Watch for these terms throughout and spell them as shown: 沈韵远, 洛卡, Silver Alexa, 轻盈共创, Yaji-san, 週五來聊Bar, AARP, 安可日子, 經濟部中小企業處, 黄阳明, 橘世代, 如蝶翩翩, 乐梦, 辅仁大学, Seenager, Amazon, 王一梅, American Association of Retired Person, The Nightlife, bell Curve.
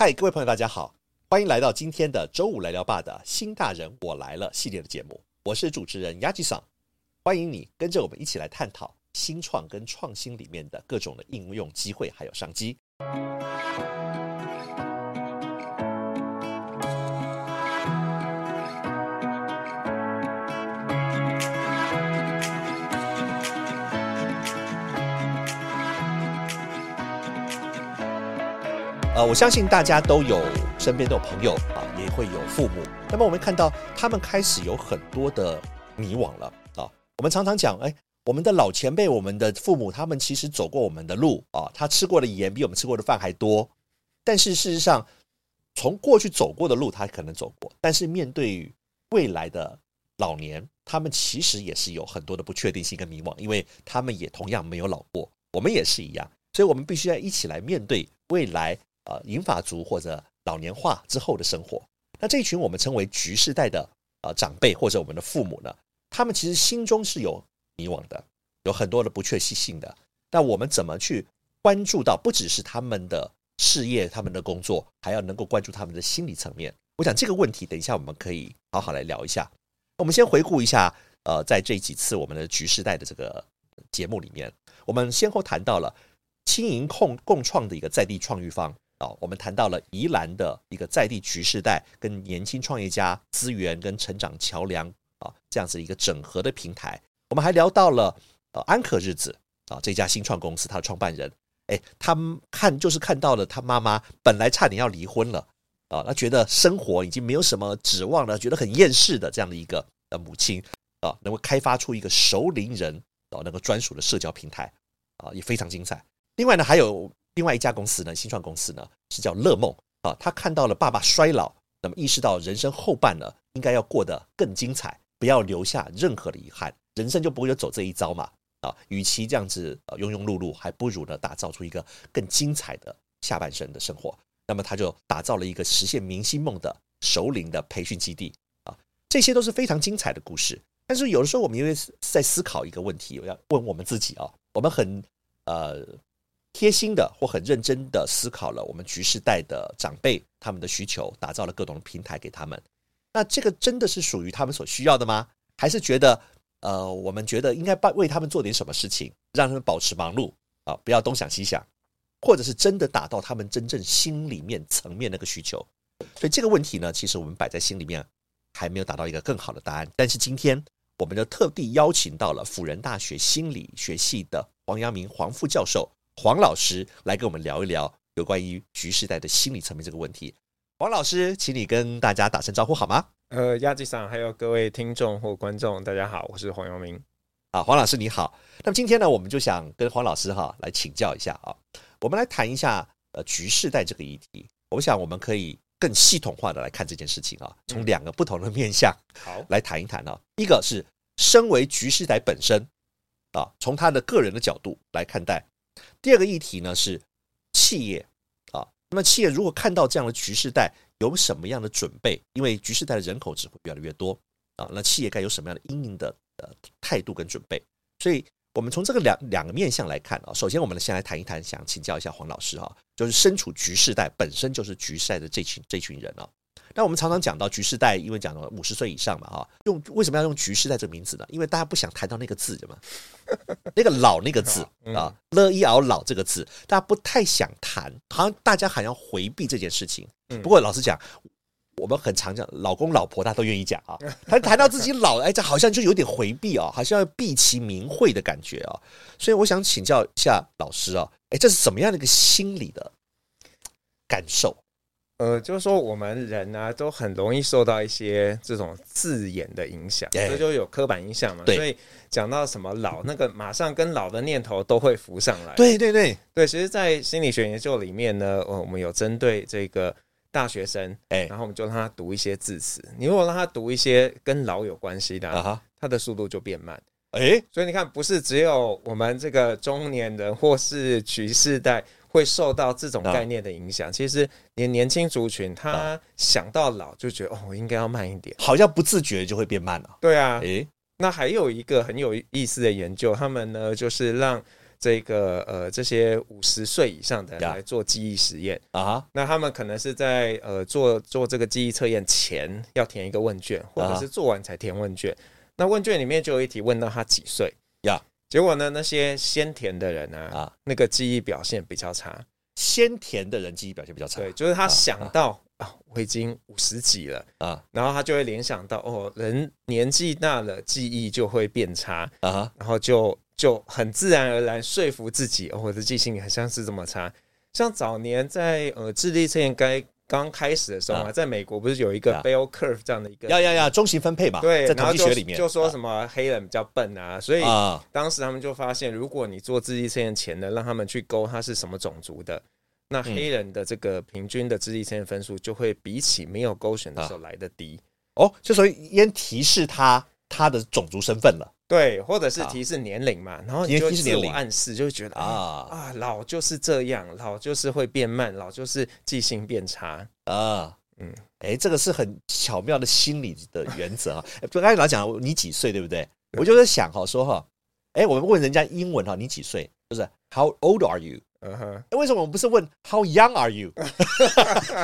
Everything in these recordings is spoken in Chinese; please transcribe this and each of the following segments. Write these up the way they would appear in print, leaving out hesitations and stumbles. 嗨，各位朋友大家好，欢迎来到今天的周五来聊吧的新大人我来了系列的节目，我是主持人 Yaji-san， 欢迎你跟着我们一起来探讨新创跟创新里面的各种的应用机会还有商机。我相信大家都有身边都有朋友啊，也会有父母。那么我们看到他们开始有很多的迷惘了啊。我们常常讲，我们的老前辈、我们的父母，他们其实走过我们的路啊，他吃过的盐比我们吃过的饭还多。但是事实上，从过去走过的路他可能走过，但是面对未来的老年，他们其实也是有很多的不确定性跟迷惘，因为他们也同样没有老过，我们也是一样，所以我们必须要一起来面对未来。银发族或者老年化之后的生活，那这一群我们称为橘世代的长辈或者我们的父母呢，他们其实心中是有迷惘的，有很多的不确定性的。那我们怎么去关注到不只是他们的事业、他们的工作，还要能够关注他们的心理层面？我想这个问题等一下我们可以好好来聊一下。我们先回顾一下，在这几次我们的橘世代的这个节目里面，我们先后谈到了轻盈共创的一个在地创育方。我们谈到了宜兰的一个在地橘世代跟年轻创业家资源跟成长桥梁这样子一个整合的平台。我们还聊到了安可日子这家新创公司，他的创办人他看到了他妈妈本来差点要离婚了，他觉得生活已经没有什么指望了，觉得很厌世的这样的一个母亲能够开发出一个熟龄人能够专属的社交平台，也非常精彩。另外呢，还有另外一家公司呢，新创公司呢是叫乐梦啊，他看到了爸爸衰老，那么意识到人生后半呢应该要过得更精彩，不要留下任何的遗憾，人生就不会走这一遭嘛与其这样子庸庸碌碌，还不如呢打造出一个更精彩的下半生的生活。那么他就打造了一个实现明星梦的熟龄的培训基地这些都是非常精彩的故事。但是有的时候我们因为在思考一个问题，我要问我们自己我们很贴心的或很认真的思考了我们橘世代的长辈他们的需求，打造了各种平台给他们，那这个真的是属于他们所需要的吗？还是觉得我们觉得应该为他们做点什么事情，让他们保持忙碌不要东想西想，或者是真的打到他们真正心里面层面那个需求？所以这个问题呢，其实我们摆在心里面还没有达到一个更好的答案。但是今天我们就特地邀请到了辅仁大学心理学系的黄阳明副教授黄老师来跟我们聊一聊有关于橘世代的心理层面这个问题。黄老师，请你跟大家打声招呼好吗？Yaji-san， 还有各位听众或观众，大家好，我是黄阳明。黄老师你好。那么今天呢，我们就想跟黄老师来请教一下我们来谈一下橘世代这个议题。我想我们可以更系统化的来看这件事情从两个不同的面向来谈一谈一个是身为橘世代本身从他的个人的角度来看待。第二个议题呢是企业那么企业如果看到这样的橘世代有什么样的准备？因为橘世代的人口只会越来越多那企业该有什么样的因应的态度跟准备？所以我们从这个两个面向来看首先我们先来谈一谈，想请教一下黄老师就是身处橘世代本身就是橘世代的这群人那我们常常讲到橘世代，因为讲到50岁以上嘛为什么要用橘世代这个名字呢？因为大家不想谈到那个字嘛那个老那个字乐一熬老这个字大家不太想谈，好像大家还要回避这件事情不过老实讲，我们很常讲老公老婆大家都愿意讲谈到自己老这好像就有点回避好像要避其名讳的感觉所以我想请教一下老师这是怎么样的一个心理的感受？就是说我们人都很容易受到一些这种字眼的影响，所以就有刻板印象嘛。所以讲到什么老，那个马上跟老的念头都会浮上来。对，其实，在心理学研究里面呢，我们有针对这个大学生，然后我们就让他读一些字词。你如果让他读一些跟老有关系的他的速度就变慢。所以你看，不是只有我们这个中年人或是橘世代会受到这种概念的影响其实连年轻族群他想到老就觉得我应该要慢一点，好像不自觉就会变慢了。对啊那还有一个很有意思的研究，他们呢就是让这个这些50岁以上的人来做记忆实验啊， 那他们可能是在做这个记忆测验前要填一个问卷，或者是做完才填问卷。那问卷里面就有一题问到他几岁呀，结果呢，那些先填的人啊，那个记忆表现比较差。先填的人记忆表现比较差，对，就是他想到啊，我已经50几了啊，然后他就会联想到哦，人年纪大了，记忆就会变差啊，然后就很自然而然说服自己，哦，我的记性好像是这么差。像早年在智力测验刚开始的时候，在美国不是有一个 bell curve 这样的一个中型分配嘛？对，在统计学里面就说什么黑人比较笨啊，所以当时他们就发现，如果你做智力测验前呢，让他们去勾他是什么种族的，那黑人的这个平均的智力测验分数就会比起没有勾选的时候来的低。哦，就所以先提示他的种族身份了。对，或者是提示年龄嘛，然后你就自我暗示，就会觉得啊，老就是这样，老就是会变慢，老就是记性变差啊。嗯，这个是很巧妙的心理的原则啊。刚才老讲你几岁，对不对？我就在想说我们问人家英文你几岁，就是 How old are you？为什么我们不是问 How young are you？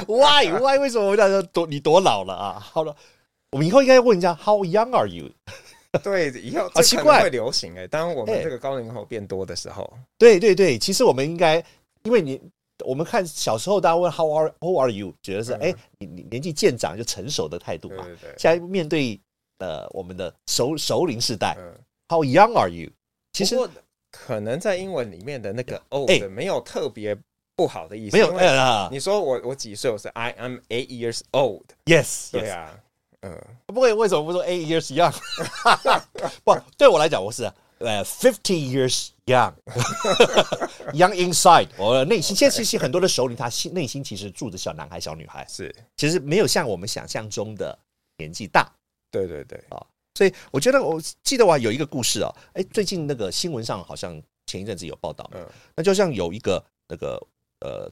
Why？ 为什么我们说你多老了啊？好了，我们以后应该问人家 How young are you？对，以后这可能会流行当我们这个高龄后变多的时候，对对对，其实我们应该，因为我们看小时候大家问 How are you， 觉得是你年纪渐长就成熟的态度嘛。现在面对我们的熟龄世代， How young are you？ 其实可能在英文里面的那个 old 没有特别不好的意思，没有。你说我几岁？我是 I am 8 years old。Yes， 对啊。不过为什么不说 8 years young？ 不，对我来讲我是50 years young， young inside。 我内心现在其实很多的首领他内心其实住着小男孩小女孩，是其实没有像我们想象中的年纪大。对对对，所以我觉得我记得我有一个故事最近那个新闻上好像前一阵子有报道，那就像有一个那个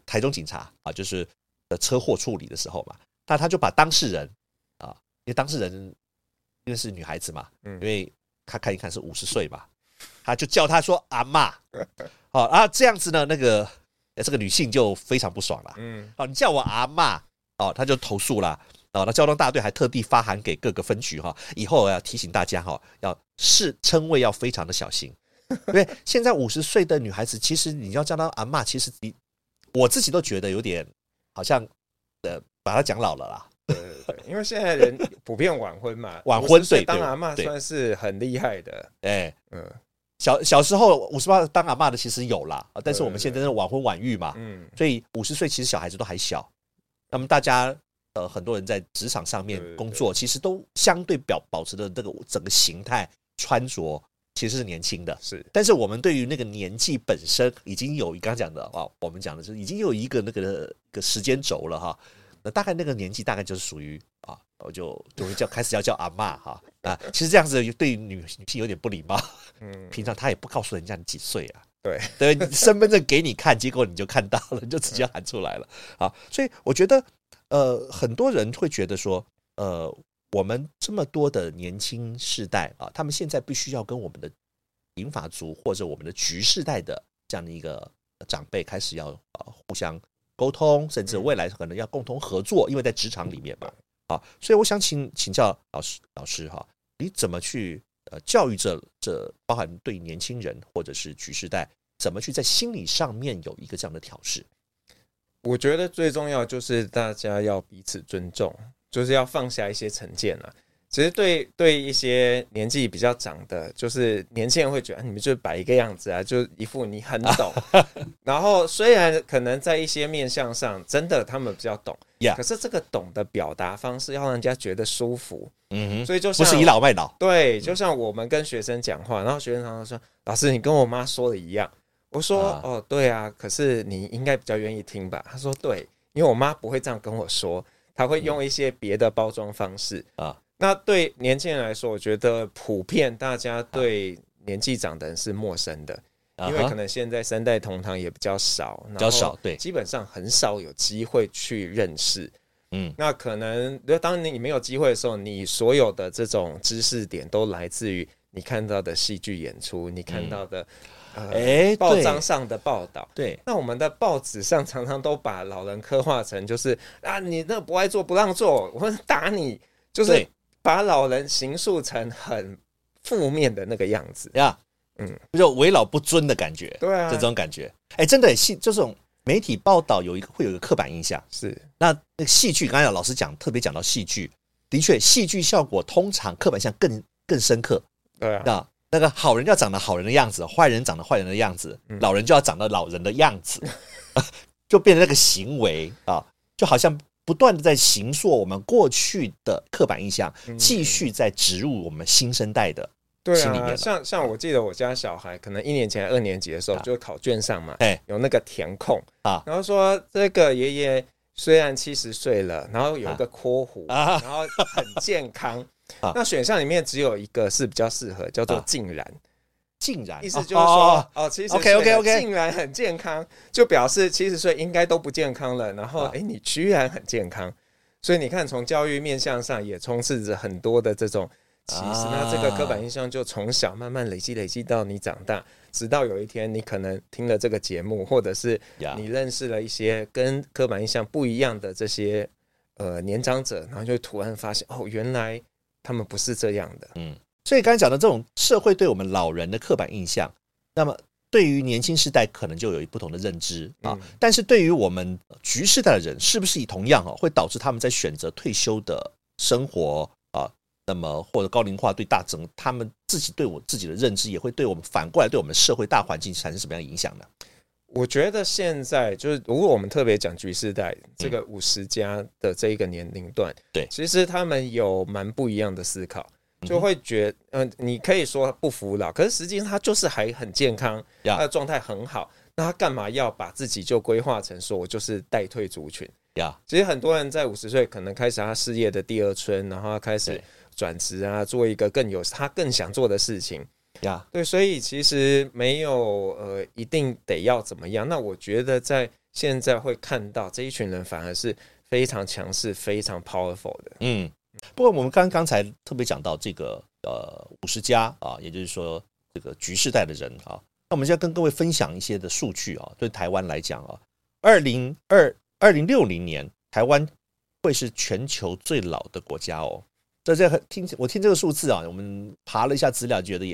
台中警察就是车祸处理的时候嘛，那他就把当事人，因为当事人因为是女孩子嘛，因为她看一看是50岁嘛，他就叫她说阿嬷。好啊，这样子呢，那个这个女性就非常不爽了。你叫我阿嬷，她就投诉了。那交通大队还特地发函给各个分局以后要提醒大家要称谓要非常的小心，因为现在50岁的女孩子，其实你要叫她阿嬷，其实我自己都觉得有点好像把她讲老了啦。对，因为现在人普遍晚婚嘛，晚婚对当阿嬷算是很厉害的。小时候50岁当阿嬷的其实有啦，但是我们现在是晚婚晚育嘛，所以50岁其实小孩子都还小。那么大家很多人在职场上面工作，其实都相对保持的这个整个形态穿着其实是年轻的，是。但是我们对于那个年纪本身已经有刚刚讲的我们讲的是已经有一个那个时间轴了哈。那大概那个年纪大概就是属于我就开始要叫阿嬷其实这样子对女性有点不礼貌。平常她也不告诉人家你几岁啊，对，身份证给你看，结果你就看到了，你就直接喊出来了所以我觉得很多人会觉得说我们这么多的年轻世代他们现在必须要跟我们的银发族或者我们的橘世代的这样的一个长辈开始要互相沟通，甚至未来可能要共同合作，因为在职场里面嘛。所以我想请教老师你怎么去教育这包含对年轻人或者是橘世代怎么去在心理上面有一个这样的调试？我觉得最重要就是大家要彼此尊重，就是要放下一些成见其实对一些年纪比较长的，就是年轻人会觉得你们就摆一个样子就一副你很懂然后虽然可能在一些面向上真的他们比较懂可是这个懂的表达方式要让人家觉得舒服，所以就像不是倚老卖老。对，就像我们跟学生讲话，然后学生常常说老师你跟我妈说的一样，我说哦对啊，可是你应该比较愿意听吧，他说对，因为我妈不会这样跟我说，她会用一些别的包装方式那对年轻人来说，我觉得普遍大家对年纪长的人是陌生的，因为可能现在三代同堂也比较少，对，基本上很少有机会去认识。那可能当你没有机会的时候，你所有的这种知识点都来自于你看到的戏剧演出，你看到的报章上的报道，对，那我们的报纸上常常都把老人刻画成就是啊，你那不爱做不让做，我打你，就是把老人形塑成很负面的那个样子呀，就为老不尊的感觉，对啊，这种感觉，真的这种媒体报道会有一个刻板印象，是那戏剧，刚才老师特别讲到戏剧，的确戏剧效果通常刻板印象更深刻。对啊，那个好人要长得好人的样子，坏人长得坏人的样子，老人就要长得老人的样子，就变成那个行为啊，就好像不断的在形塑我们过去的刻板印象，继续在植入我们新生代的心里面。对啊，像我记得我家小孩可能1年前2年级的时候，就考卷上嘛，有那个填空啊，然后说这个爷爷虽然70岁了，然后有一个括弧，然后很健康。那选项里面只有一个是比较适合，叫做竟然。竟然意思就是说，70岁竟然很健康，就表示70岁应该都不健康了，然后你居然很健康。所以你看，从教育面向上也充斥着很多的这种歧视，那这个刻板印象就从小慢慢累积到你长大，直到有一天你可能听了这个节目，或者是你认识了一些跟刻板印象不一样的这些年长者，然后就突然发现哦，原来他们不是这样的。所以刚才讲的这种社会对我们老人的刻板印象，那么对于年轻世代可能就有不同的认知啊。但是对于我们局世代的人，是不是同样会导致他们在选择退休的生活啊？那么或者高龄化对他们自己对我自己的认知，也会对我们反过来对我们社会大环境产生什么样的影响呢？我觉得现在就是，如果我们特别讲局世代这个50+的这一个年龄段，对，其实他们有蛮不一样的思考，就会觉得，你可以说不服老，可是实际上他就是还很健康，他的状态很好，那他干嘛要把自己就规划成说我就是待退族群？其实很多人在50岁可能开始他事业的第二春，然后他开始转职啊，做一个更有他更想做的事情。对，所以其实没有一定得要怎么样。那我觉得在现在会看到这一群人反而是非常强势、非常 powerful 的。不过我们刚才特别讲到这个50+啊，也就是说这个局世代的人啊，那我们就要跟各位分享一些的数据啊。对台湾来讲啊，2060年台湾会是全球最老的国家哦。我听这个数字啊，我们爬了一下资料，觉得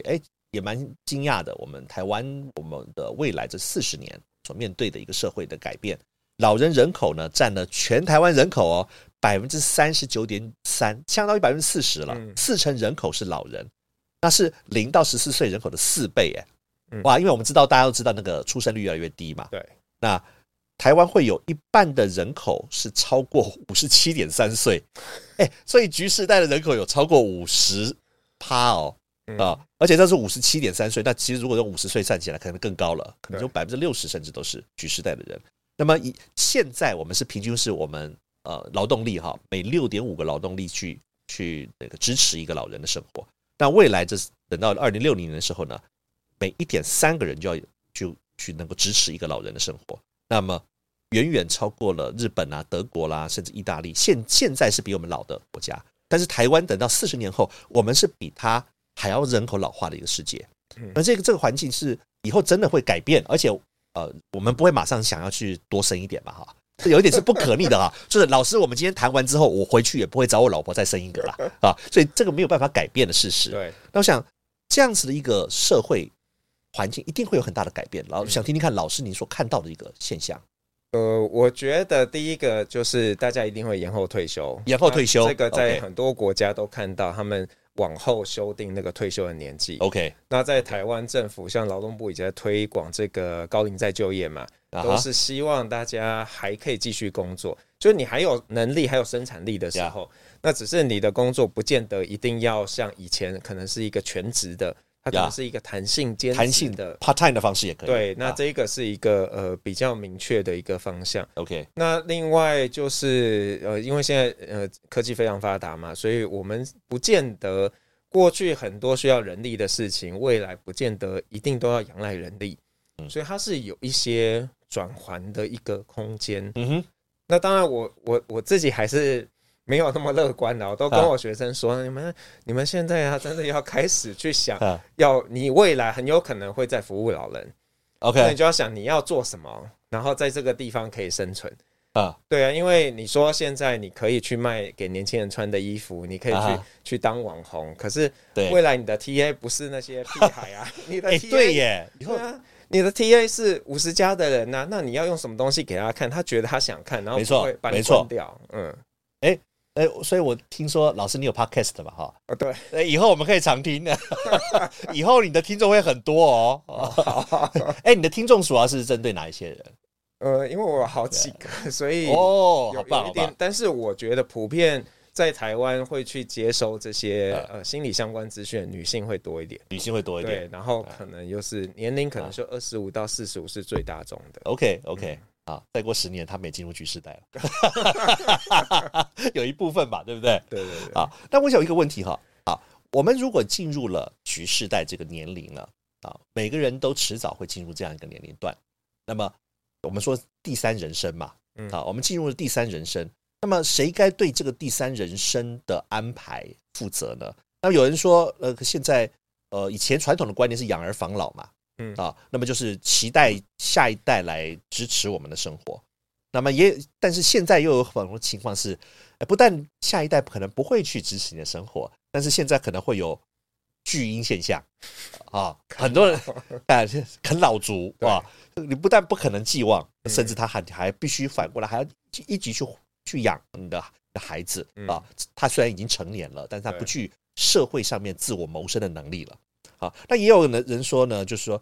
也蛮惊讶的。我们台湾，我们的未来这40年所面对的一个社会的改变，老人人口呢占了全台湾人口39.3%，相当于40%了，40%人口是老人，那是0到14岁人口的4倍哇！因为我们知道，大家都知道那个出生率越来越低嘛，对，那台湾会有1半的人口是超过 57.3 岁，所以局世代的人口有超过 50% 而且这是 57.3 岁，那其实如果用50岁算起来可能更高了，可能就 60% 甚至都是局世代的人。那么现在我们是平均是我们劳动力每 6.5 个劳动力去那个支持一个老人的生活，那未来等到2060年的时候呢，每 1.3 个人就要去能够支持一个老人的生活，那么远远超过了日本啊、德国啦、甚至意大利，现在是比我们老的国家。但是台湾等到40年后，我们是比它还要人口老化的一个世界。而这个环境是以后真的会改变，而且我们不会马上想要去多生一点吧？这有一点是不可逆的就是老师，我们今天谈完之后，我回去也不会找我老婆再生一个了所以这个没有办法改变的事实。对，那我想这样子的一个社会环境一定会有很大的改变，然后想听听看老师您所看到的一个现象。我觉得第一个就是大家一定会延后退休，这个在很多国家都看到他们往后修订那个退休的年纪。那在台湾政府像劳动部已经在推广这个高龄再就业嘛，都是希望大家还可以继续工作，就是你还有能力还有生产力的时候，那只是你的工作不见得一定要像以前可能是一个全职的，它可能是一个弹性兼职的 part time 的方式也可以。对，那这个是一个比较明确的一个方向。那另外就是因为现在科技非常发达嘛，所以我们不见得过去很多需要人力的事情，未来不见得一定都要仰赖人力，所以它是有一些转换的一个空间。那当然我自己还是没有那么乐观了，我都跟我学生说，你们现在啊，真的要开始去想，要你未来很有可能会在服务老人 ，OK， 那你就要想你要做什么，然后在这个地方可以生存啊，对啊，因为你说现在你可以去卖给年轻人穿的衣服，你可以去当网红，可是未来你的 TA 不是那些屁孩啊，你的 TA、欸、对耶，对啊。你的 TA 是50加的人啊，那你要用什么东西给他看，他觉得他想看，然后不会把你关掉。嗯，所以我听说老师你有 podcast 嘛，哈、哦？对、以后我们可以常听的，以后你的听众会很多哦。你的听众主要是针对哪一些人？因为我有好几个，所以哦，好棒，有一点，但是我觉得普遍在台湾会去接收这些心理相关资讯，女性会多一点，对，然后可能又是年龄，可能就25到45是最大众的。OK， 啊，再过10年他们也进入局世代了，有一部分吧，对不对？对。啊，但我想有一个问题哈，啊，我们如果进入了局世代这个年龄了，啊，每个人都迟早会进入这样一个年龄段，那么我们说第三人生嘛，啊，我们进入了第三人生。那么谁该对这个第三人生的安排负责呢？那么有人说，现在以前传统的观念是养儿防老嘛，那么就是期待下一代来支持我们的生活。那么但是现在又有很多情况是，不但下一代可能不会去支持你的生活，但是现在可能会有巨婴现象啊，很多人啃老族啊，你不但不可能寄望，甚至他还必须反过来还要一起去养你的孩子啊，他虽然已经成年了，但是他不具社会上面自我谋生的能力了。啊，那也有人说呢，就是说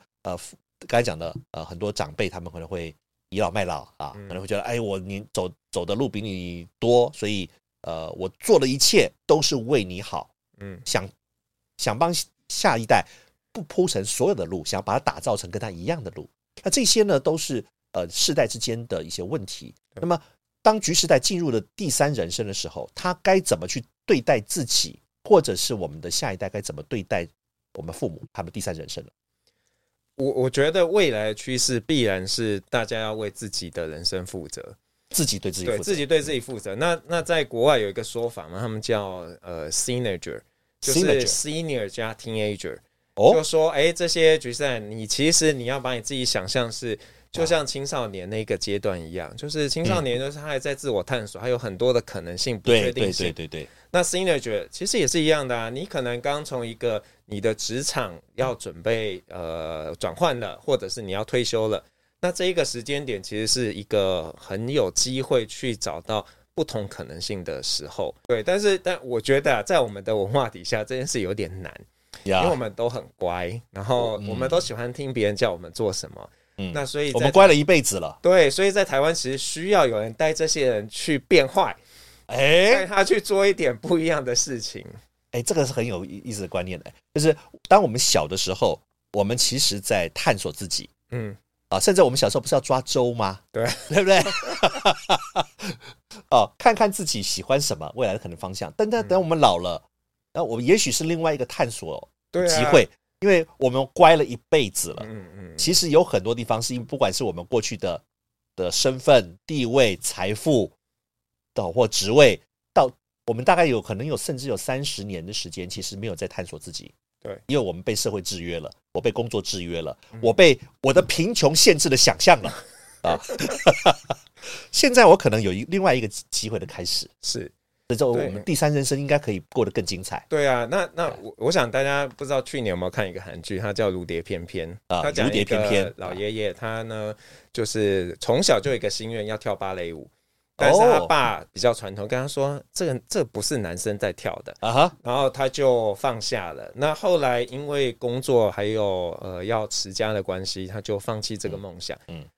刚才讲的很多长辈他们可能会倚老卖老啊，可能会觉得哎，你走的路比你多，所以我做的一切都是为你好，想帮下一代不铺成所有的路，想把它打造成跟他一样的路。那这些呢都是世代之间的一些问题。那么当局世代进入了第三人生的时候，他该怎么去对待自己，或者是我们的下一代该怎么对待我们父母他们第三人生呢？我觉得未来的趋势必然是大家要为自己的人生负责，自己对自己负责。那在国外有一个说法嘛，他们叫Seenager， 就是 Senior 加 Teenager， 就说这些局世代，你其实你要把你自己想象是就像青少年那个阶段一样，就是青少年就是他还在自我探索，他有很多的可能性、不确定性。对。那 Seenager 其实也是一样的啊，你可能刚从一个你的职场要准备转换了，或者是你要退休了，那这一个时间点其实是一个很有机会去找到不同可能性的时候。对，但我觉得在我们的文化底下，这件事有点难，因为我们都很乖，然后我们都喜欢听别人叫我们做什么。那所以我们乖了一辈子了，对，所以在台湾其实需要有人带这些人去变坏，带他去做一点不一样的事情。这个是很有意思的观念，就是当我们小的时候，我们其实在探索自己，甚至我们小时候不是要抓周吗？对不对？看看自己喜欢什么未来的可能方向，但等我们老了，那我们也许是另外一个探索机会。因为我们乖了一辈子了，其实有很多地方是因为不管是我们过去的身份、地位、财富或职位，到我们大概有可能甚至有30年的时间，其实没有在探索自己。对，因为我们被社会制约了，我被工作制约了，我被我的贫穷限制了想象了啊！现在我可能有另外一个机会的开始是。所以说我们第三人生应该可以过得更精彩。对啊，那我想大家不知道去年有没有看一个韩剧，它叫《如蝶翩翩》啊，《如蝶翩翩》老爷爷他呢就是从小就有一个心愿要跳芭蕾舞，但是他爸比较传统，跟他说这不是男生在跳的啊，然后他就放下了。那后来因为工作还有要持家的关系，他就放弃这个梦想。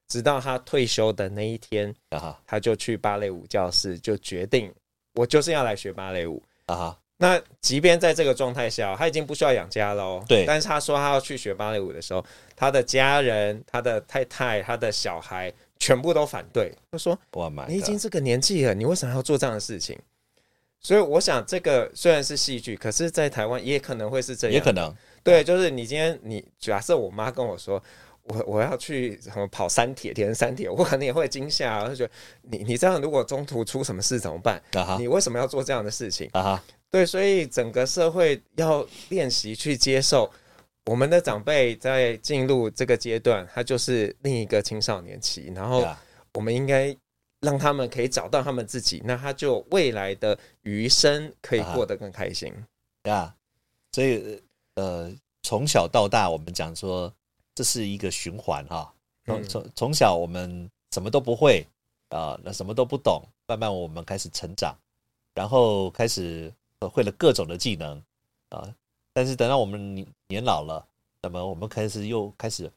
直到他退休的那一天啊，他就去芭蕾舞教室，就决定。我就是要来学芭蕾舞啊！那即便在这个状态下，他已经不需要养家了，对。但是他说他要去学芭蕾舞的时候，他的家人、他的太太、他的小孩全部都反对，就说：“你已经这个年纪了，你为什么要做这样的事情？”所以我想，这个虽然是戏剧，可是在台湾也可能会是这样，也可能对，就是你今天假设我妈跟我说。我要去什么跑三铁，铁人三铁，我可能也会惊吓，就觉得你这样如果中途出什么事怎么办？ Uh-huh. 你为什么要做这样的事情？ Uh-huh. 对，所以整个社会要练习去接受，我们的长辈在进入这个阶段，他就是另一个青少年期，然后我们应该让他们可以找到他们自己，那他就未来的余生可以过得更开心。对啊，所以从小到大，我们讲说。这是一个循环哈，从小我们什么都不会啊，什么都不懂，慢慢我们开始成长，然后开始会了各种的技能啊，但是等到我们年老了，那么我们又开始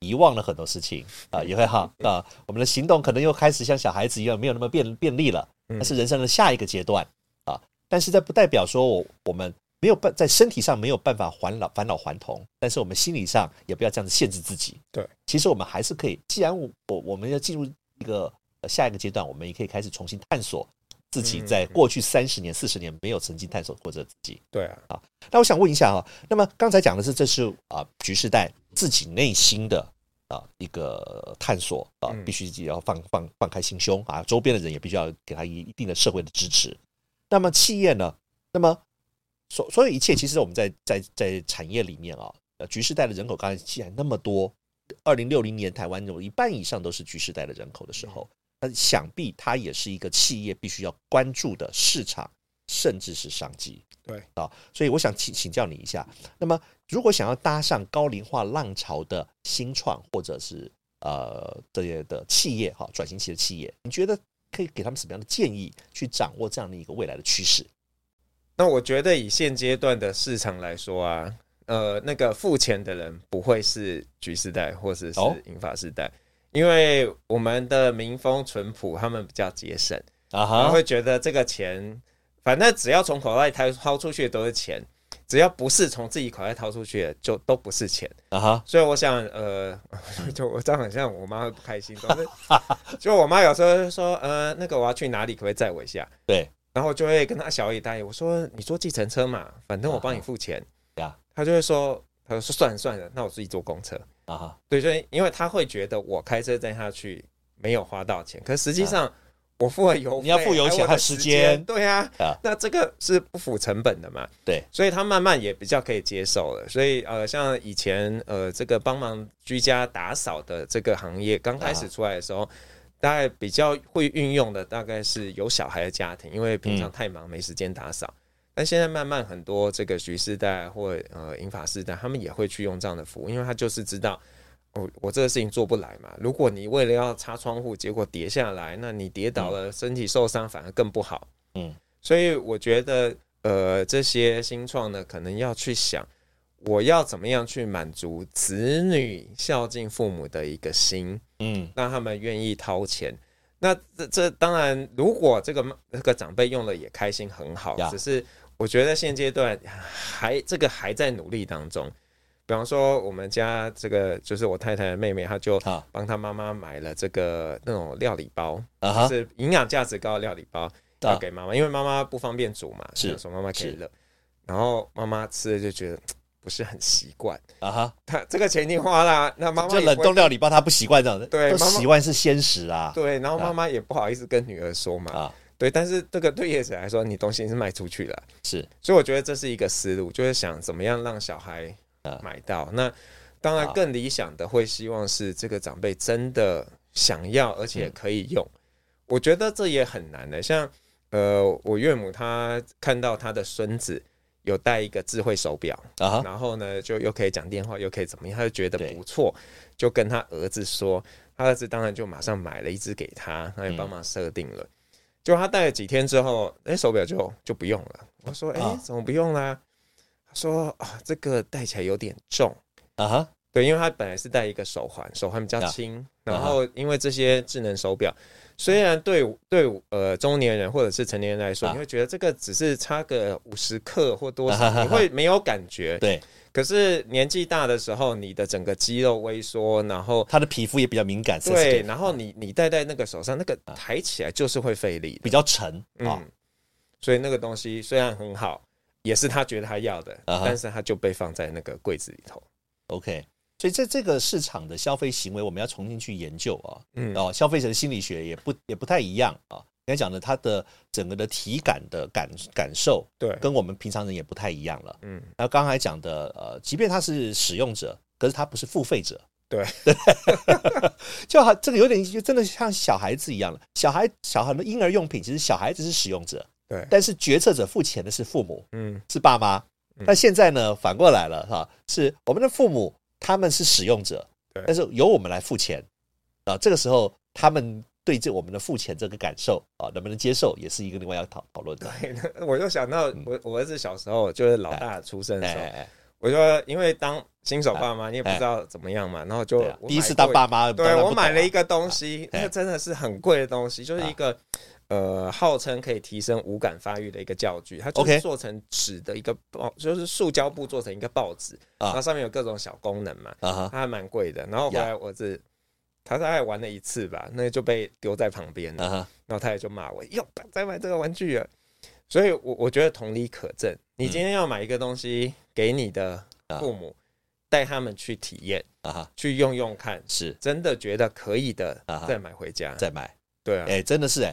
遗忘了很多事情啊，也会哈啊，我们的行动可能又开始像小孩子一样没有那么便利了，那是人生的下一个阶段啊，但是这不代表说我们。没有在身体上没有办法返老还童，但是我们心理上也不要这样子限制自己。对，其实我们还是可以，既然我们要进入一个下一个阶段，我们也可以开始重新探索自己在过去30年、40年没有曾经探索过的自己。对啊，好，那我想问一下啊，那么刚才讲的是这是局世代自己内心的一个探索啊，必须要放开心胸啊，周边的人也必须要给他一定的社会的支持。那么企业呢？那么所有一切，其实我们在产业里面啊，局世代的人口刚才既然那么多，2060年台湾有一半以上都是局世代的人口的时候，那想必它也是一个企业必须要关注的市场，甚至是商机。对啊，所以我想请教你一下，那么如果想要搭上高龄化浪潮的新创或者是这些的企业哈，转型期的企业，你觉得可以给他们什么样的建议去掌握这样的一个未来的趋势？那我觉得以现阶段的市场来说啊，那个付钱的人不会是局世代或者是银发世代，因为我们的民风淳朴，他们比较节省，他会觉得这个钱，反正只要从口袋掏出去都是钱，只要不是从自己口袋掏出去的就都不是钱啊。所以我想，就我这样很像我妈会不开心，但是就我妈有时候就说，那个我要去哪里，可不可以载我一下？对。然后就会跟他小姨大姨，我说你坐计程车嘛，反正我帮你付钱。啊，他就会说，算了，那我自己坐公车。啊，对，所以因为他会觉得我开车载他去没有花到钱，可实际上我付了油费，你要付油钱和时间，对啊，那这个是不符成本的嘛。对，所以他慢慢也比较可以接受了。所以像以前这个帮忙居家打扫的这个行业刚开始出来的时候。大概比较会运用的大概是有小孩的家庭，因为平常太忙没时间打扫，但现在慢慢很多这个局世代或银发世代他们也会去用这样的服务，因为他就是知道我这个事情做不来嘛，如果你为了要擦窗户结果跌下来，那你跌倒了身体受伤反而更不好。所以我觉得这些新创呢可能要去想我要怎么样去满足子女孝敬父母的一个心，让他们愿意掏钱。那这当然，如果这个长辈用了也开心很好，只是我觉得现阶段这个还在努力当中。比方说，我们家这个就是我太太的妹妹，她就帮她妈妈买了这个那种料理包，就是营养价值高的料理包要给妈妈，因为妈妈不方便煮嘛，是说妈妈可以热，然后妈妈吃了就觉得。不是很习惯啊，他这个钱已经花了，那妈妈就冷冻料理包他不习惯这样子，对，不习惯是鲜食啊，对，然后妈妈也不好意思跟女儿说嘛，对，但是这个对业者来说，你东西是卖出去了，是，所以我觉得这是一个思路，就是想怎么样让小孩买到。那当然更理想的会希望是这个长辈真的想要，而且可以用。我觉得这也很难的，像我岳母她看到她的孙子。有带一个智慧手表，然后呢，就又可以讲电话，又可以怎么样，他就觉得不错，就跟他儿子说，他儿子当然就马上买了一只给他，他也帮忙设定了。就他戴了几天之后，手表就不用了。我说，怎么不用啦？他说这个戴起来有点重啊，对，因为他本来是戴一个手环，手环比较轻，然后因为这些智能手表。虽然对中年人或者是成年人来说，你会觉得这个只是差个50克或多少，你会没有感觉。对，可是年纪大的时候，你的整个肌肉萎缩，然后他的皮肤也比较敏感。对，然后你戴在那个手上，那个抬起来就是会费力，比较沉。所以那个东西虽然很好，也是他觉得他要的，但是他就被放在那个柜子里头。OK，所以在这个市场的消费行为我们要重新去研究啊，消费者的心理学也不太一样啊。刚才讲的他的整个的体感的 感受对，跟我们平常人也不太一样了。嗯，然后刚才讲的即便他是使用者，可是他不是付费者。对，就好，这个有点就真的像小孩子一样了。小孩的婴儿用品，其实小孩子是使用者，对，但是决策者付钱的是父母，是爸妈。但现在呢，反过来了哈，是我们的父母，他们是使用者，但是由我们来付钱啊。这个时候，他们对这我们的付钱这个感受啊，能不能接受，也是一个另外要讨论的。对，我就想到我儿子小时候，就是老大出生的时候。我就因为当新手爸妈，你也不知道怎么样嘛，然后就第一次当爸妈，对，我买了一个东西，那真的是很贵的东西，就是一个号称可以提升五感发育的一个教具，它就是做成纸的一个报，就是塑胶布做成一个报纸，然后上面有各种小功能嘛，它还蛮贵的。然后后来我他大概玩了一次吧，那就被丢在旁边了，然后他也就骂我，哟，不要再买这个玩具了。所以我觉得同理可证，你今天要买一个东西给你的父母，带他们去体验，去用用看，是真的觉得可以的，再买回家，再买。对啊，真的是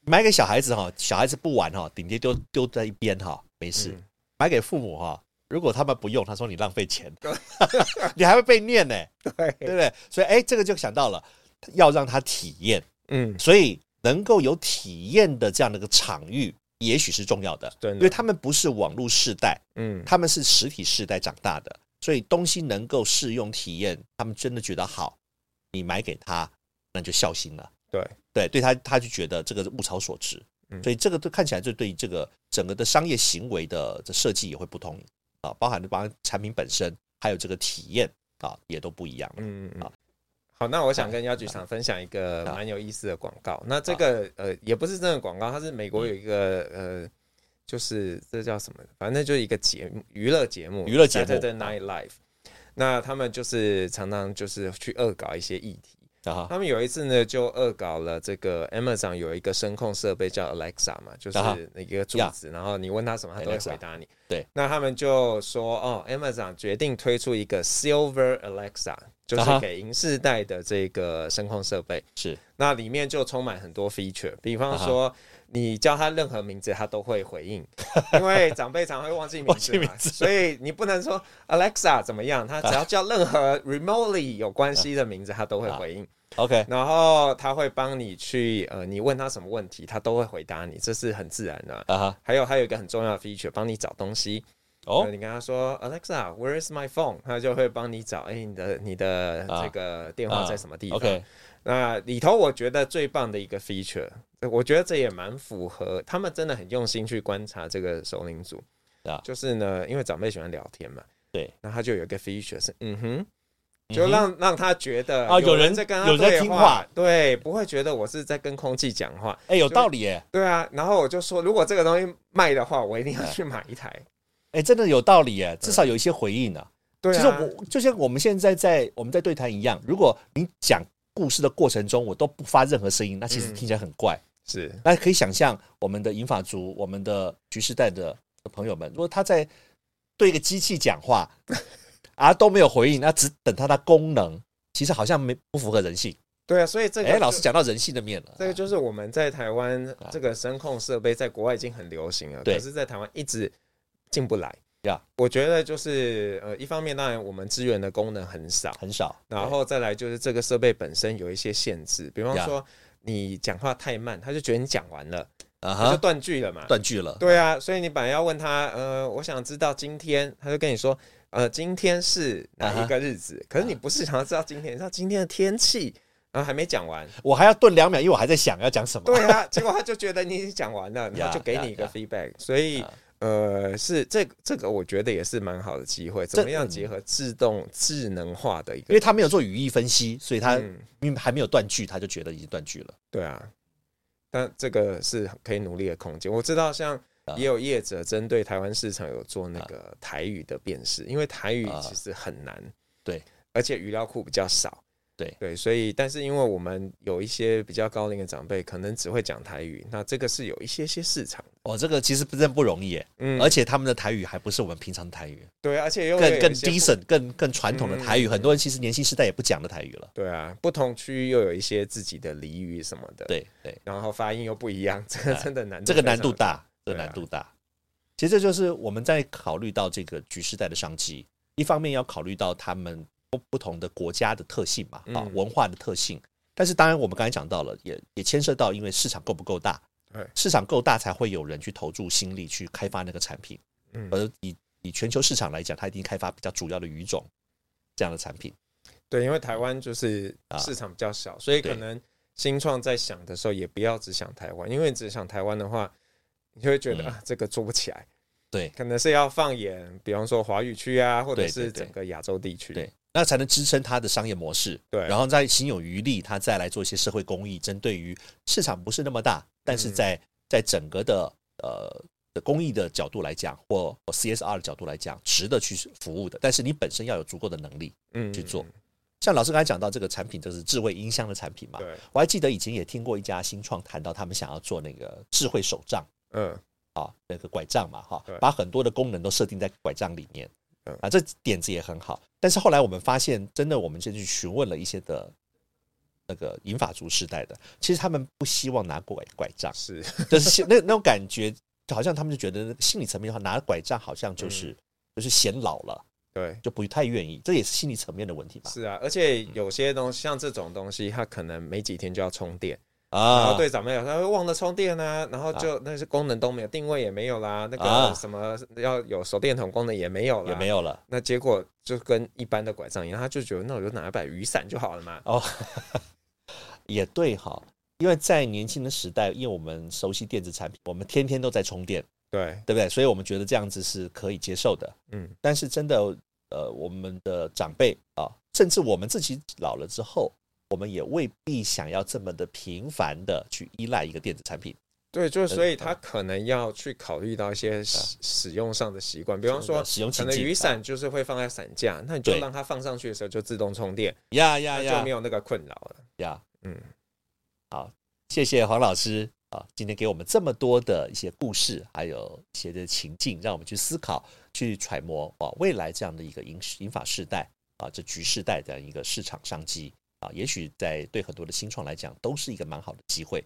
买给小孩子哈，小孩子不玩哈，顶天丢在一边哈，没事。买给父母哈，如果他们不用，他说你浪费钱，你还会被念呢，对不对？所以这个就想到了，要让他体验，所以能够有体验的这样的一个场域。也许是重要的，因为他们不是网络世代，他们是实体世代长大的，所以东西能够试用体验，他们真的觉得好，你买给他，那就孝心了。对他就觉得这个是物超所值，所以这个看起来就对这个整个的商业行为的设计也会不同啊，包含产品本身，还有这个体验啊，也都不一样了。好，那我想跟姚局长分享一个蛮有意思的广告。那这个也不是真的广告，它是美国有一个就是这叫什么，反正就是一个娱乐节目，The Nightlife。那他们就是常常就是去恶搞一些议题。他们有一次呢，就恶搞了这个 Amazon 有一个声控设备叫 Alexa 嘛，就是一个柱子，然后你问他什么，他都会回答你。对，那他们就说Amazon 决定推出一个 Silver Alexa。就是给银世代的这个声控设备，是那里面就充满很多 feature， 比方说你叫他任何名字，他都会回应，因为长辈常会忘记名字嘛，所以你不能说 Alexa 怎么样，他只要叫任何 remotely 有关系的名字，他都会回应。OK， 然后他会帮你去你问他什么问题，他都会回答你，这是很自然的。还有一个很重要的 feature， 帮你找东西。你跟他说 Alexa where is my phone， 他就会帮你找你的这个电话在什么地方。Okay， 那里头我觉得最棒的一个 feature， 我觉得这也蛮符合他们真的很用心去观察这个熟龄族，就是呢因为长辈喜欢聊天嘛，对，那他就有一个 feature 是就让他觉得有人在跟他对话，对，不会觉得我是在跟空气讲话。有道理耶。对啊，然后我就说如果这个东西卖的话，我一定要去买一台。真的有道理耶，至少有一些回应啊。对啊，其实就像我们现在我们在对谈一样，如果你讲故事的过程中我都不发任何声音，那其实听起来很怪。是，那可以想象我们的银发族，我们的局世代的朋友们，如果他在对一个机器讲话都没有回应，那只等他的功能，其实好像不符合人性。对啊，所以这个老师讲到人性的面了。这个就是我们在台湾这个声控设备在国外已经很流行了，可是在台湾一直进不来。我觉得就是一方面当然我们支援的功能很少，然后再来就是这个设备本身有一些限制，比方说你讲话太慢，他就觉得你讲完了，他就断句了嘛。对啊，所以你本来要问他我想知道今天，他就跟你说今天是哪一个日子，可是你不是想要知道今天，你知道今天的天气，然后还没讲完，我还要顿2秒，因为我还在想要讲什么。对啊，结果他就觉得你已经讲完了，他就给你一个 feedback。 所以是这个我觉得也是蛮好的机会，怎么样结合自动智能化的一个，因为他没有做语义分析，所以他还没有断句，他就觉得已经断句了。对啊，但这个是可以努力的空间。我知道像也有业者针对台湾市场有做那个台语的辨识，因为台语其实很难，对，而且语料库比较少，对对，所以但是因为我们有一些比较高龄的长辈可能只会讲台语，那这个是有一些市场的。哦，这个其实真的不容易耶，而且他们的台语还不是我们平常的台语。对，而且又更 decent 更传统的台语，很多人其实年轻世代也不讲的台语了。对啊，不同区域又有一些自己的俚语什么的。对对，然后发音又不一样，这个真的难度，这个难度大，这个难度大。其实这就是我们在考虑到这个局势带的商机，一方面要考虑到他们不同的国家的特性嘛，文化的特性，但是当然我们刚才讲到了，也牵涉到因为市场够不够大，市场够大才会有人去投注心力去开发那个产品，而 以全球市场来讲，它一定开发比较主要的语种这样的产品。对，因为台湾就是市场比较小，所以可能新创在想的时候也不要只想台湾，因为只想台湾的话你就会觉得这个做不起来。对，可能是要放眼比方说华语区啊，或者是整个亚洲地区。对，那才能支撑它的商业模式。对，然后再心有余力，它再来做一些社会公益，针对于市场不是那么大，但是在整个的公益的角度来讲，或 CSR 的角度来讲，值得去服务的。但是你本身要有足够的能力去做。像老师刚才讲到这个产品，就是智慧音箱的产品嘛。对，我还记得以前也听过一家新创谈到他们想要做那个智慧手杖，那个拐杖嘛，把很多的功能都设定在拐杖里面。这点子也很好，但是后来我们发现真的，我们先去询问了一些的那个银发族世代的，其实他们不希望拿拐杖，是就是那种感觉，好像他们就觉得心理层面的话，拿拐杖好像就是显老了，对，就不太愿意，这也是心理层面的问题吧。是啊，而且有些东西像这种东西，它可能没几天就要充电。然后对长辈他会忘了充电啊，然后就那些功能都没有，定位也没有啦，那个什么要有手电筒功能也没有了，也没有了。那结果就跟一般的拐杖一样，他就觉得那我就拿一把雨伞就好了嘛。哦，也对哈，因为在年轻的时代，因为我们熟悉电子产品，我们天天都在充电，对不对？所以我们觉得这样子是可以接受的。但是真的我们的长辈啊，甚至我们自己老了之后，我们也未必想要这么的频繁的去依赖一个电子产品。对，就所以他可能要去考虑到一些使用上的习惯，比方说可能雨伞就是会放在伞架，那你就让它放上去的时候就自动充电，就没有那个困扰了。好，谢谢黄老师今天给我们这么多的一些故事，还有一些的情境，让我们去思考，去揣摩未来这样的一个银发世代这局世代的一个市场商机。也许在对很多的新创来讲都是一个蛮好的机会。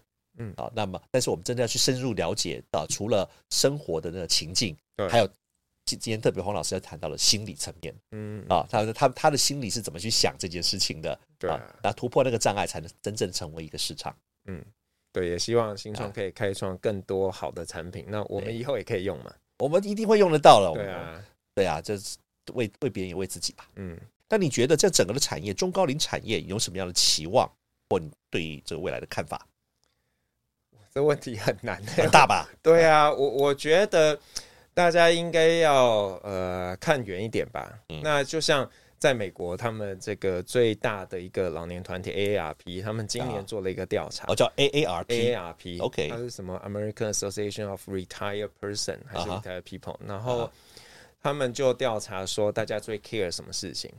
那么但是我们真的要去深入了解到，除了生活的那个情境，还有今天特别黄老师要谈到了心理层面。他的心理是怎么去想这件事情的，然后突破那个障碍才能真正成为一个市场。对，也希望新创可以开创更多好的产品，那我们以后也可以用嘛，我们一定会用得到了。对啊，这为别人也为自己吧。那你觉得这整个的产业，中高龄产业有什么样的期望，或你对于这未来的看法？这问题很难，很大吧？对啊，我觉得大家应该要看远一点吧。那就像在美国，他们这个最大的一个老年团体 AARP， 他们今年做了一个调查，叫 AARP， OK， 它是什么 American Association of Retired Person 还是 Retired People？ 然后他们就调查说，大家最 care 什么事情？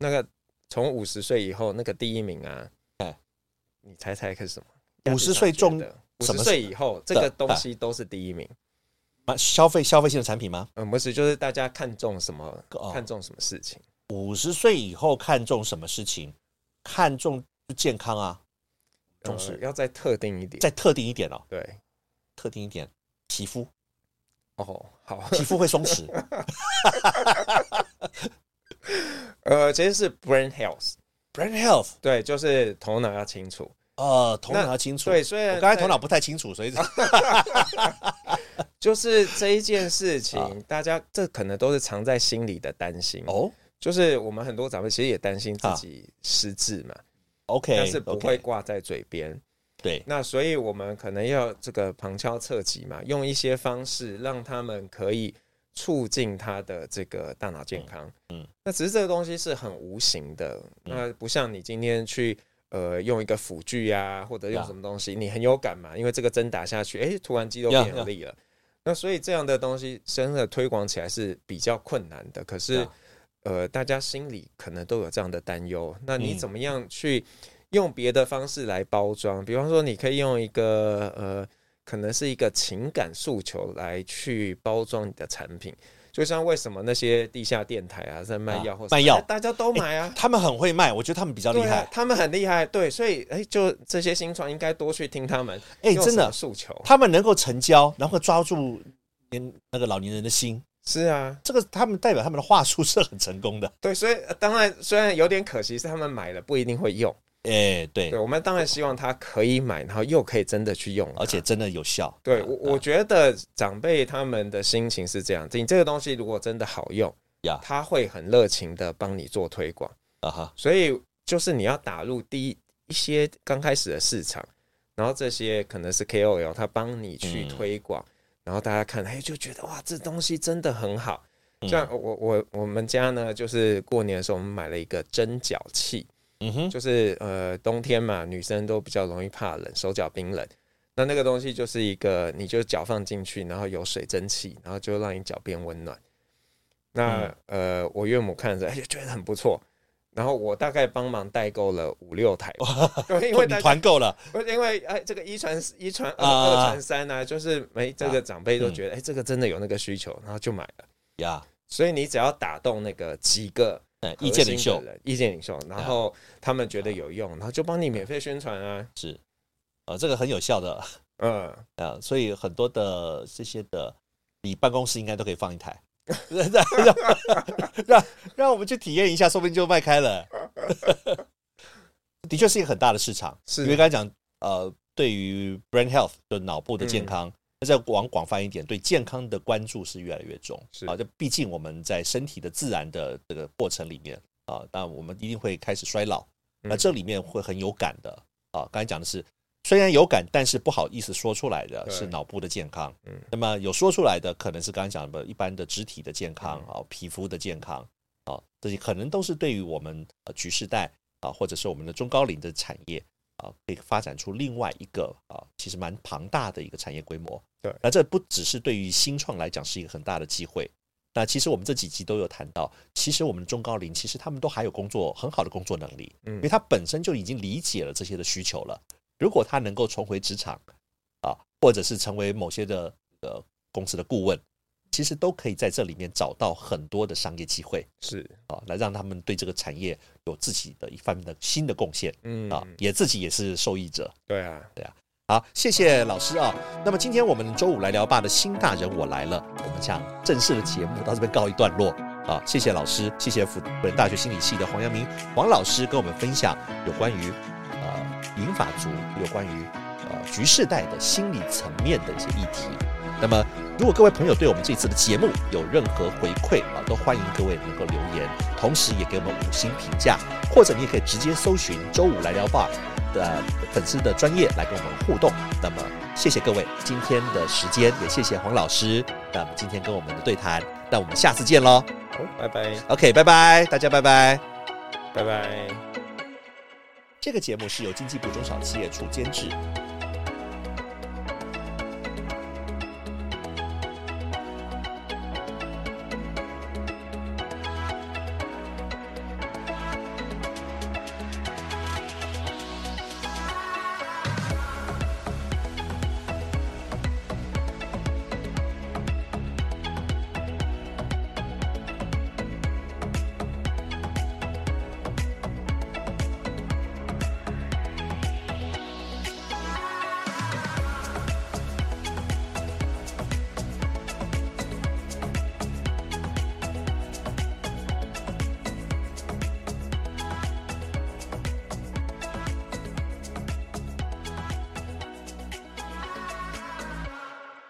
那个从50岁以后，那个第一名啊，你猜看是什么？50岁中的50岁以后，这个东西都是第一名。消费性的产品吗？不是，就是大家看重什么，看重什么事情。50岁以后看重什么事情？看重健康啊，重视要再特定一点，对，特定一点，皮肤。好，皮肤会松弛。其实是 brain health， 对，就是头脑要清楚。头脑要清楚，对，所以我刚才头脑不太清楚，所以就是这一件事情，大家这可能都是藏在心里的担心。就是我们很多长辈其实也担心自己失智嘛，但是不会挂在嘴边。对，那所以我们可能要这个旁敲侧击嘛，用一些方式让他们可以促进他的这个大脑健康。那只是这个东西是很无形的，那不像你今天去用一个辅具啊，或者用什么东西，你很有感嘛，因为这个针打下去，突然肌肉变有力了。那所以这样的东西真的推广起来是比较困难的，可是大家心里可能都有这样的担忧，那你怎么样去用别的方式来包装？比方说你可以用一个可能是一个情感诉求来去包装你的产品，就像为什么那些地下电台啊在卖药或什么，卖药大家都买啊、欸、他们很会卖，我觉得他们比较厉害、啊、他们很厉害，对，所以、欸、就这些新创应该多去听他们、欸、真的诉求，他们能够成交，然后抓住那个老年人的心，是啊，这个他们代表他们的话术是很成功的，对，所以当然虽然有点可惜是他们买了不一定会用，欸、对，我们当然希望他可以买，然后又可以真的去用，而且真的有效。对、我觉得长辈他们的心情是这样，你这个东西如果真的好用，他会很热情的帮你做推广、所以就是你要打入第一些刚开始的市场，然后这些可能是 KOL 他帮你去推广、然后大家看、欸、就觉得哇这东西真的很好。像我们家呢，就是过年的时候我们买了一个蒸脚器，就是冬天嘛，女生都比较容易怕冷，手脚冰冷。那个东西就是一个，你就脚放进去，然后有水蒸气，然后就让你脚变温暖。那我岳母看着，哎，觉得很不错。然后我大概帮忙代购了5-6台，因为团购了，因为哎，这个一传二，二传三啊，就是没这个长辈都觉得，哎，这个真的有那个需求，然后就买了呀。所以你只要打动那个几个。意见领袖，然后他们觉得有用，然后就帮你免费宣传啊，是，这个很有效的，所以很多的这些的，你办公室应该都可以放一台，让我们去体验一下，说不定就卖开了。的确是一个很大的市场，是因为刚才讲，对于 brain health 就脑部的健康。再往广泛一点，对健康的关注是越来越重。毕竟我们在身体的自然的这个过程里面啊，那我们一定会开始衰老，那这里面会很有感的啊。刚才讲的是虽然有感，但是不好意思说出来的是脑部的健康。那么有说出来的，可能是刚才讲的一般的肢体的健康啊，皮肤的健康啊，这些可能都是对于我们局世代啊，或者是我们的中高龄的产业。可以发展出另外一个其实蛮庞大的一个产业规模。对，那这不只是对于新创来讲是一个很大的机会。那其实我们这几集都有谈到，其实我们的中高龄其实他们都还有工作，很好的工作能力，因为他本身就已经理解了这些的需求了。如果他能够重回职场或者是成为某些的公司的顾问，其实都可以在这里面找到很多的商业机会，是来让他们对这个产业有自己的一方面的新的贡献，也自己也是受益者。对啊，对啊。好，谢谢老师啊。那么今天我们周五来聊吧的新大人我来了，我们讲正式的节目到这边告一段落啊。谢谢老师，谢谢辅仁大学心理系的黄阳明黄老师跟我们分享有关于银发族，有关于局世代的心理层面的一些议题。那么如果各位朋友对我们这次的节目有任何回馈都欢迎各位能够留言，同时也给我们5星评价，或者你也可以直接搜寻周五来聊吧的粉丝的专页来跟我们互动。那么谢谢各位今天的时间，也谢谢黄老师那么今天跟我们的对谈，那我们下次见咯。好，拜拜。 OK， 拜拜，大家拜拜，拜拜。这个节目是由经济部中小企业处监制，